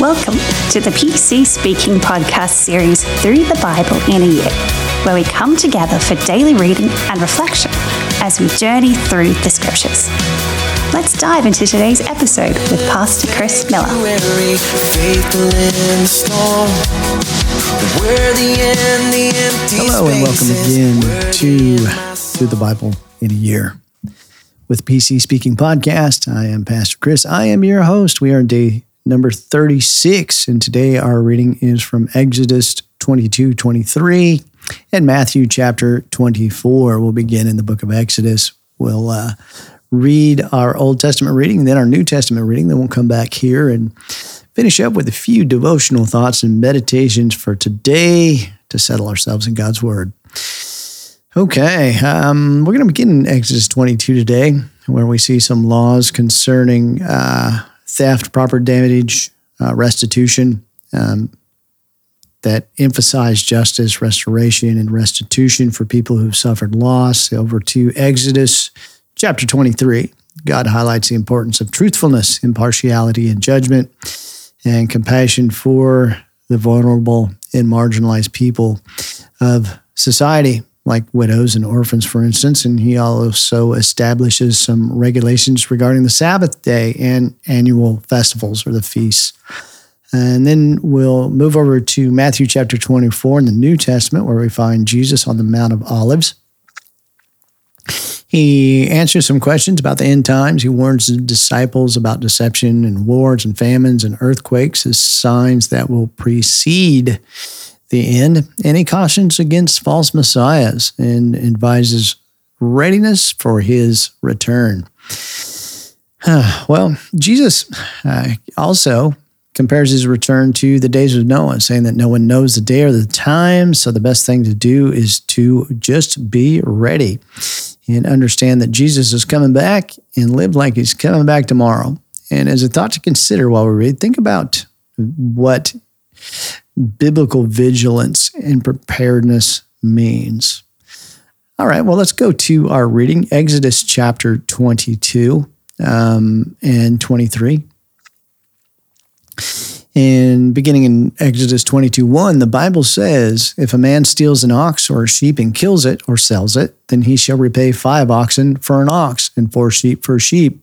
Welcome to the PC Speaking Podcast series, Through the Bible in a Year, where we come together for daily reading and reflection as we journey through the scriptures. Let's dive into today's episode with Pastor Chris Miller. Hello and welcome again to Through the Bible in a Year with PC Speaking Podcast. I am Pastor Chris. I am your host. We are in day number 36, and today our reading is from Exodus 22-23 and Matthew chapter 24. We'll begin in the book of Exodus. We'll read our Old Testament reading, then our New Testament reading. Then we'll come back here and finish up with a few devotional thoughts and meditations for today to settle ourselves in God's Word. Okay, we're going to begin in Exodus 22 today, where we see some laws concerning theft, property damage, restitution, that emphasize justice, restoration, and restitution for people who've suffered loss. Over to Exodus chapter 23. God highlights the importance of truthfulness, impartiality, and judgment, and compassion for the vulnerable and marginalized people of society, like widows and orphans, for instance. And he also establishes some regulations regarding the Sabbath day and annual festivals or the feasts. And then we'll move over to Matthew chapter 24 in the New Testament, where we find Jesus on the Mount of Olives. He answers some questions about the end times. He warns the disciples about deception and wars and famines and earthquakes as signs that will precede the end, and he cautions against false messiahs and advises readiness for his return. Well, Jesus also compares his return to the days of Noah, saying that no one knows the day or the time, so the best thing to do is to just be ready and understand that Jesus is coming back and live like he's coming back tomorrow. And as a thought to consider while we read, think about what biblical vigilance and preparedness means. All right, well, let's go to our reading, Exodus chapter 22 and 23. And beginning in Exodus 22:1, the Bible says, "If a man steals an ox or a sheep and kills it or sells it, then he shall repay 5 oxen for an ox and 4 sheep for a sheep.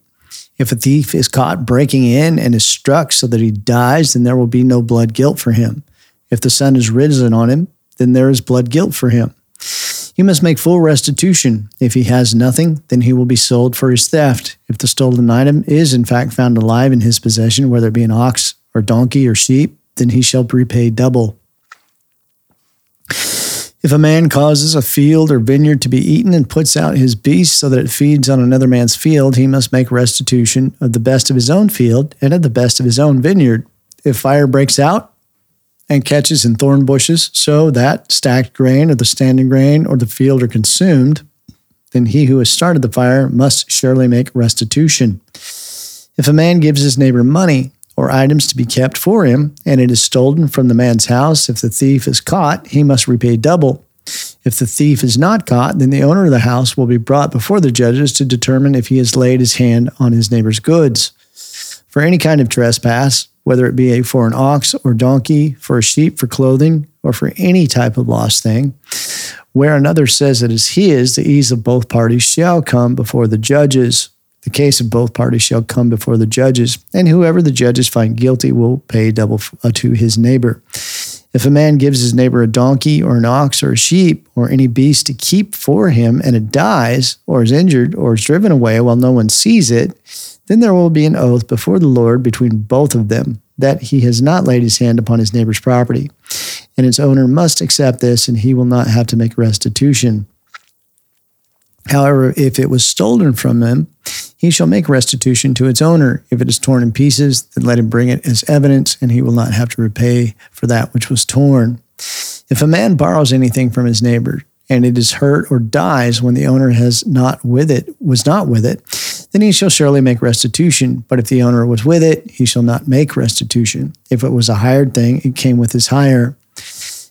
If a thief is caught breaking in and is struck so that he dies, then there will be no blood guilt for him. If the sun is risen on him, then there is blood guilt for him. He must make full restitution. If he has nothing, then he will be sold for his theft. If the stolen item is in fact found alive in his possession, whether it be an ox or donkey or sheep, then he shall repay double. If a man causes a field or vineyard to be eaten and puts out his beast so that it feeds on another man's field, he must make restitution of the best of his own field and of the best of his own vineyard. If fire breaks out and catches in thorn bushes so that stacked grain or the standing grain or the field are consumed, then he who has started the fire must surely make restitution. If a man gives his neighbor money or items to be kept for him, and it is stolen from the man's house, if the thief is caught, he must repay double. If the thief is not caught, then the owner of the house will be brought before the judges to determine if he has laid his hand on his neighbor's goods. For any kind of trespass, whether it be for an ox or donkey, for a sheep, for clothing, or for any type of lost thing, where another says it is his, the ease of both parties shall come before the judges. The case of both parties shall come before the judges, and whoever the judges find guilty will pay double to his neighbor. If a man gives his neighbor a donkey or an ox or a sheep or any beast to keep for him, and it dies or is injured or is driven away while no one sees it, then there will be an oath before the Lord between both of them that he has not laid his hand upon his neighbor's property. And its owner must accept this, and he will not have to make restitution. However, if it was stolen from him, he shall make restitution to its owner. If it is torn in pieces, then let him bring it as evidence, and he will not have to repay for that which was torn. If a man borrows anything from his neighbor, and it is hurt or dies when the owner was not with it, then he shall surely make restitution. But if the owner was with it, he shall not make restitution. If it was a hired thing, it came with his hire.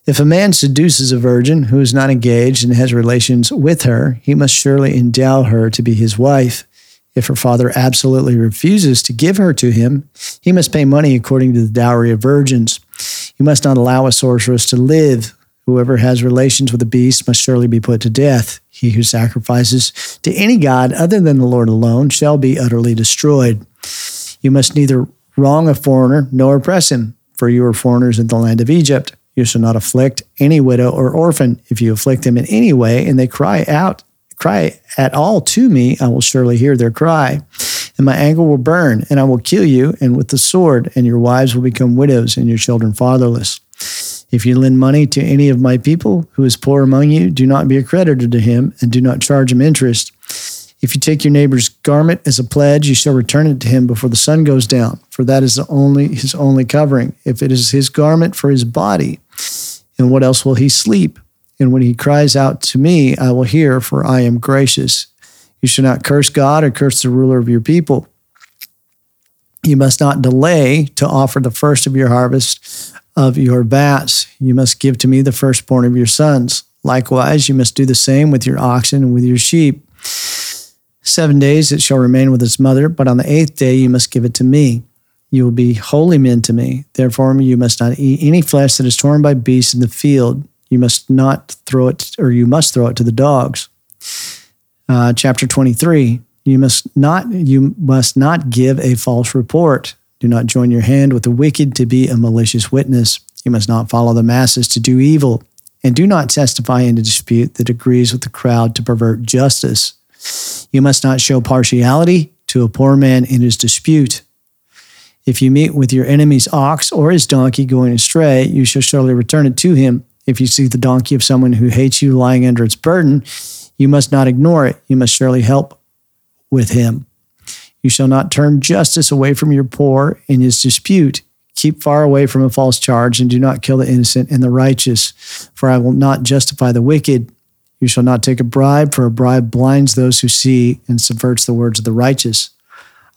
If a man seduces a virgin who is not engaged and has relations with her, he must surely endow her to be his wife. If her father absolutely refuses to give her to him, he must pay money according to the dowry of virgins. You must not allow a sorceress to live. Whoever has relations with a beast must surely be put to death. He who sacrifices to any god other than the Lord alone shall be utterly destroyed. You must neither wrong a foreigner nor oppress him, for you are foreigners in the land of Egypt. You shall not afflict any widow or orphan. If you afflict them in any way, and they cry at all to me, I will surely hear their cry. And my anger will burn, and I will kill you, and with the sword, and your wives will become widows, and your children fatherless. If you lend money to any of my people who is poor among you, do not be a creditor to him, and do not charge him interest. If you take your neighbor's garment as a pledge, you shall return it to him before the sun goes down, for that is his only covering. If it is his garment for his body, in what else will he sleep? And when he cries out to me, I will hear, for I am gracious. You shall not curse God or curse the ruler of your people. You must not delay to offer the first of your harvest of your vats. You must give to me the firstborn of your sons. Likewise, you must do the same with your oxen and with your sheep. 7 days it shall remain with its mother, but on the 8th day you must give it to me. You will be holy men to me. Therefore, you must not eat any flesh that is torn by beasts in the field. You must throw it to the dogs. Chapter 23. You must not give a false report. Do not join your hand with the wicked to be a malicious witness. You must not follow the masses to do evil, and do not testify in a dispute that agrees with the crowd to pervert justice. You must not show partiality to a poor man in his dispute. If you meet with your enemy's ox or his donkey going astray, you shall surely return it to him. If you see the donkey of someone who hates you lying under its burden, you must not ignore it. You must surely help with him. You shall not turn justice away from your poor in his dispute. Keep far away from a false charge, and do not kill the innocent and the righteous, for I will not justify the wicked. You shall not take a bribe, for a bribe blinds those who see and subverts the words of the righteous.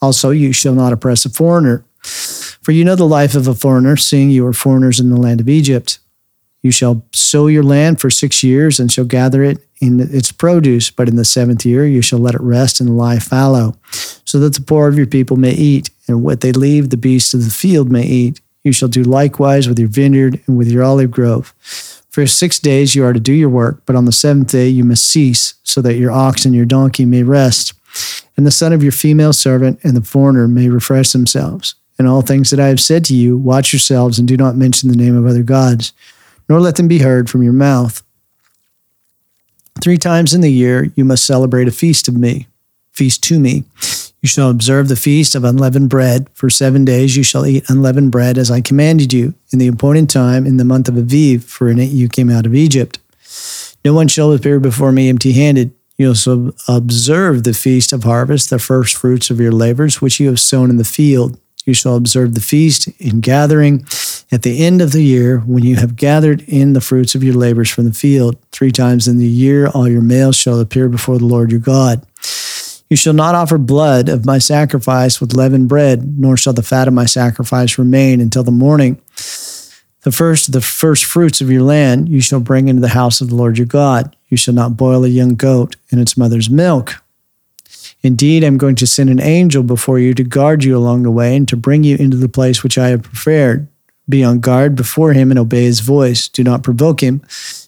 Also, you shall not oppress a foreigner, for you know the life of a foreigner, seeing you are foreigners in the land of Egypt. You shall sow your land for 6 years and shall gather it in its produce, but in the 7th year you shall let it rest and lie fallow, so that the poor of your people may eat, and what they leave the beasts of the field may eat. You shall do likewise with your vineyard and with your olive grove. For 6 days you are to do your work, but on the 7th day you must cease, so that your ox and your donkey may rest, and the son of your female servant and the foreigner may refresh themselves. And all things that I have said to you, watch yourselves, and do not mention the name of other gods, nor let them be heard from your mouth. 3 times in the year you must celebrate a feast to me. You shall observe the feast of unleavened bread. For 7 days you shall eat unleavened bread as I commanded you, in the appointed time in the month of Aviv, for in it you came out of Egypt. No one shall appear before me empty-handed. You also observe the feast of harvest, the first fruits of your labors, which you have sown in the field. You shall observe the feast in gathering at the end of the year, when you have gathered in the fruits of your labors from the field. 3 times in the year all your males shall appear before the Lord your God. You shall not offer blood of my sacrifice with leavened bread, nor shall the fat of my sacrifice remain until the morning. The first fruits of your land you shall bring into the house of the Lord your God. You shall not boil a young goat in its mother's milk. Indeed, I'm going to send an angel before you to guard you along the way, and to bring you into the place which I have prepared. Be on guard before him and obey his voice. Do not provoke him,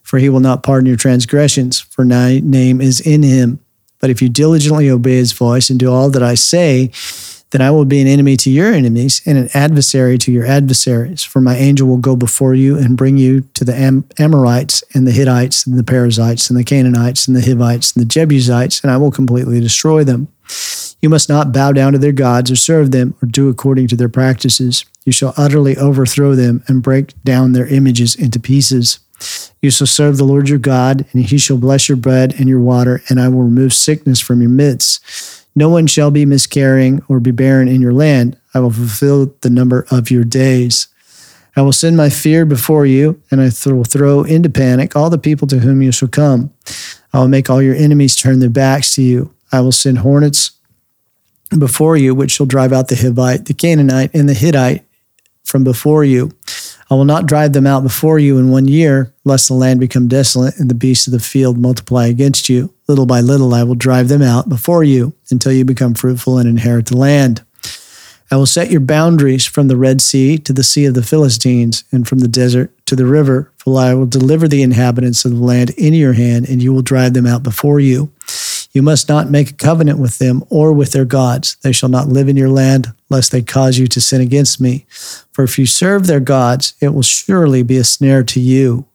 for he will not pardon your transgressions, for my name is in him. But if you diligently obey his voice and do all that I say, then I will be an enemy to your enemies and an adversary to your adversaries. For my angel will go before you and bring you to the Amorites and the Hittites and the Perizzites and the Canaanites and the Hivites and the Jebusites, and I will completely destroy them. You must not bow down to their gods or serve them or do according to their practices. You shall utterly overthrow them and break down their images into pieces. You shall serve the Lord your God, and he shall bless your bread and your water, and I will remove sickness from your midst. No one shall be miscarrying or be barren in your land. I will fulfill the number of your days. I will send my fear before you, and I will throw into panic all the people to whom you shall come. I will make all your enemies turn their backs to you. I will send hornets before you, which shall drive out the Hivite, the Canaanite, and the Hittite from before you. I will not drive them out before you in 1 year, lest the land become desolate and the beasts of the field multiply against you. Little by little, I will drive them out before you until you become fruitful and inherit the land. I will set your boundaries from the Red Sea to the Sea of the Philistines and from the desert to the river, for I will deliver the inhabitants of the land into your hand, and you will drive them out before you. You must not make a covenant with them or with their gods. They shall not live in your land, lest they cause you to sin against me. For if you serve their gods, it will surely be a snare to you.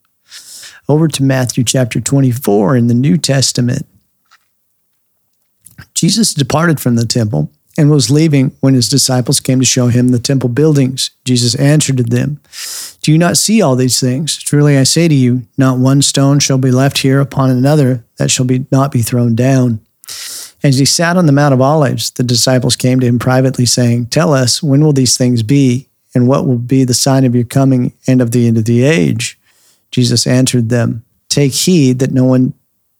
Over to Matthew chapter 24 in the New Testament. Jesus departed from the temple and was leaving when his disciples came to show him the temple buildings. Jesus answered them, "Do you not see all these things? Truly I say to you, not one stone shall be left here upon another that shall not be thrown down." As he sat on the Mount of Olives, the disciples came to him privately, saying, "Tell us, when will these things be? And what will be the sign of your coming and of the end of the age?" Jesus answered them, "Take heed that no one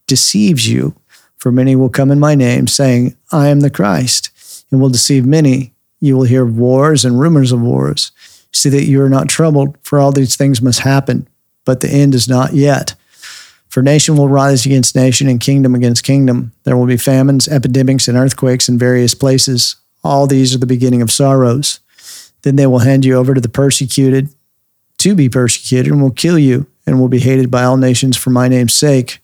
deceives you, for many will come in my name, saying, 'I am the Christ,' and will deceive many. You will hear of wars and rumors of wars. See that you are not troubled, for all these things must happen, but the end is not yet. For nation will rise against nation and kingdom against kingdom. There will be famines, epidemics, and earthquakes in various places. All these are the beginning of sorrows. Then they will hand you over to the persecuted, to be persecuted, and will kill you, and will be hated by all nations for my name's sake.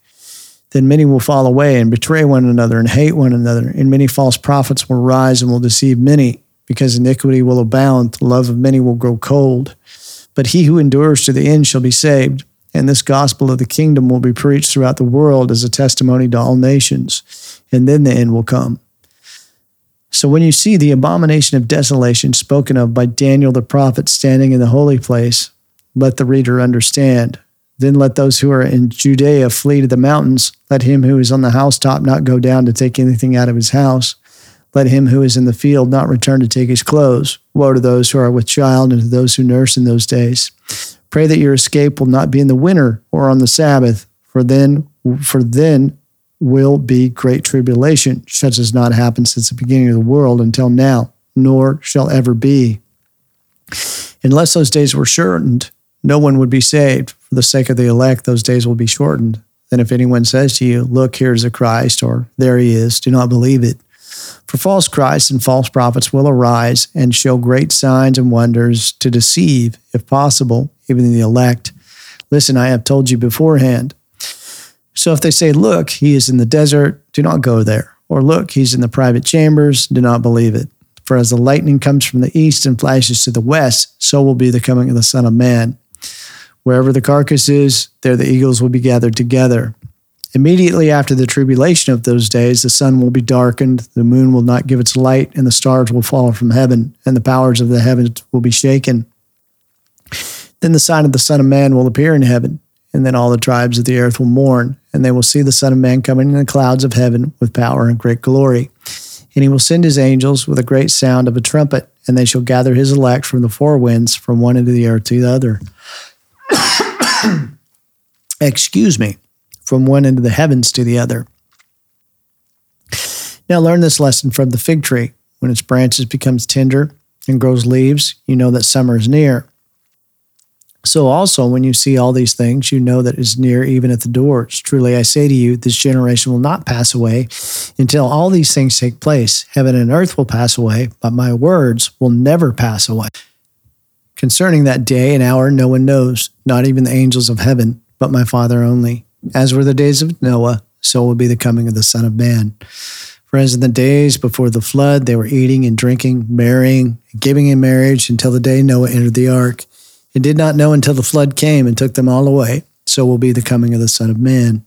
Then many will fall away and betray one another and hate one another, and many false prophets will rise and will deceive many. Because iniquity will abound, the love of many will grow cold. But he who endures to the end shall be saved, and this gospel of the kingdom will be preached throughout the world as a testimony to all nations, and then the end will come. So when you see the abomination of desolation spoken of by Daniel the prophet standing in the holy place, let the reader understand. Then let those who are in Judea flee to the mountains. Let him who is on the housetop not go down to take anything out of his house. Let him who is in the field not return to take his clothes. Woe to those who are with child and to those who nurse in those days. Pray that your escape will not be in the winter or on the Sabbath, for then will be great tribulation, such as not happened since the beginning of the world until now, nor shall ever be. Unless those days were shortened, no one would be saved. For the sake of the elect, those days will be shortened. Then if anyone says to you, 'Look, here is the Christ,' or 'There he is,' do not believe it. For false Christs and false prophets will arise and show great signs and wonders to deceive, if possible, even the elect. Listen, I have told you beforehand. So if they say, 'Look, he is in the desert,' do not go there. Or 'Look, he's in the private chambers,' do not believe it. For as the lightning comes from the east and flashes to the west, so will be the coming of the Son of Man. Wherever the carcass is, there the eagles will be gathered together. Immediately after the tribulation of those days, the sun will be darkened, the moon will not give its light, and the stars will fall from heaven, and the powers of the heavens will be shaken. Then the sign of the Son of Man will appear in heaven, and then all the tribes of the earth will mourn, and they will see the Son of Man coming in the clouds of heaven with power and great glory. And he will send his angels with a great sound of a trumpet, and they shall gather his elect from the four winds, from one end of the earth to the other. From one end of the heavens to the other. Now learn this lesson from the fig tree. When its branches becomes tender and grows leaves, you know that summer is near. So also when you see all these things, you know that it is near, even at the doors. Truly I say to you, this generation will not pass away until all these things take place. Heaven and earth will pass away, but my words will never pass away. Concerning that day and hour, no one knows, not even the angels of heaven, but my Father only. As were the days of Noah, so will be the coming of the Son of Man. For as in the days before the flood, they were eating and drinking, marrying, giving in marriage, until the day Noah entered the ark, and did not know until the flood came and took them all away. So will be the coming of the Son of Man.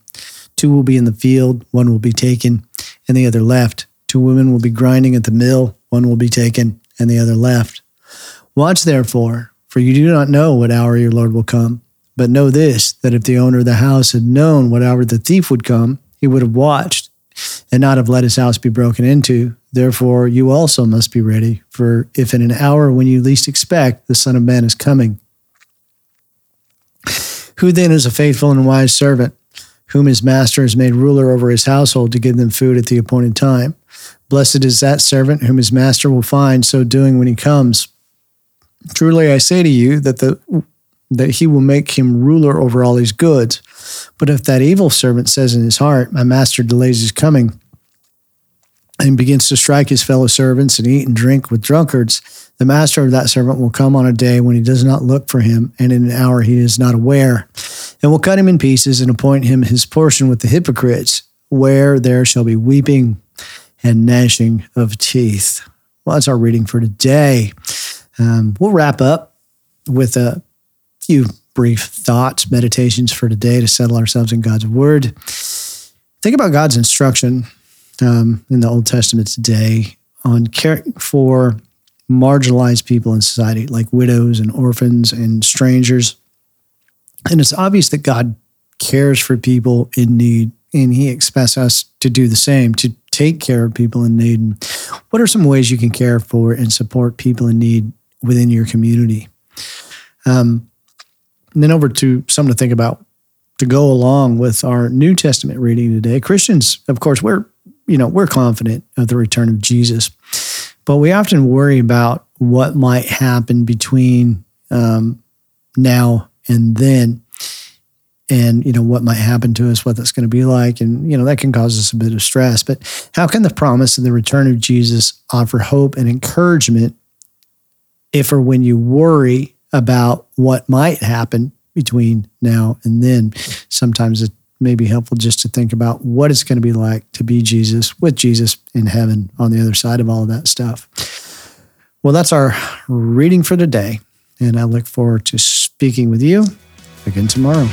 Two will be in the field, one will be taken, and the other left. Two women will be grinding at the mill, one will be taken, and the other left. Watch therefore, for you do not know what hour your Lord will come. But know this, that if the owner of the house had known what hour the thief would come, he would have watched and not have let his house be broken into. Therefore, you also must be ready, for if in an hour when you least expect, the Son of Man is coming. Who then is a faithful and wise servant, whom his master has made ruler over his household to give them food at the appointed time? Blessed is that servant whom his master will find so doing when he comes. Truly I say to you that the that he will make him ruler over all his goods. But if that evil servant says in his heart, my master delays his coming, and begins to strike his fellow servants and eat and drink with drunkards, the master of that servant will come on a day when he does not look for him, and in an hour he is not aware, and will cut him in pieces and appoint him his portion with the hypocrites, where there shall be weeping and gnashing of teeth. Well, that's our reading for today. We'll wrap up with a few brief thoughts, meditations for today to settle ourselves in God's word. Think about God's instruction in the Old Testament today on caring for marginalized people in society, like widows and orphans and strangers. And it's obvious that God cares for people in need, and he expects us to do the same, to take care of people in need. And what are some ways you can care for and support people in need within your community? And then over to something to think about to go along with our New Testament reading today. Christians, of course, we're confident of the return of Jesus, but we often worry about what might happen between now and then, and what might happen to us, what that's going to be like, and that can cause us a bit of stress. But how can the promise of the return of Jesus offer hope and encouragement if or when you worry about what might happen between now and then? Sometimes it may be helpful just to think about what it's going to be like to be Jesus, with Jesus in heaven on the other side of all of that stuff. Well, that's our reading for today, and I look forward to speaking with you again tomorrow.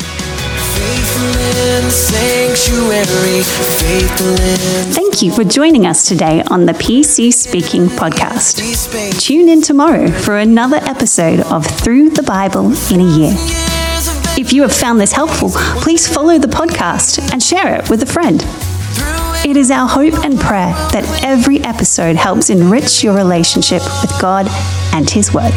Thank you for joining us today on the PC Speaking Podcast. Tune in tomorrow for another episode of Through the Bible in a Year. If you have found this helpful, please follow the podcast and share it with a friend. It is our hope and prayer that every episode helps enrich your relationship with God and His Word.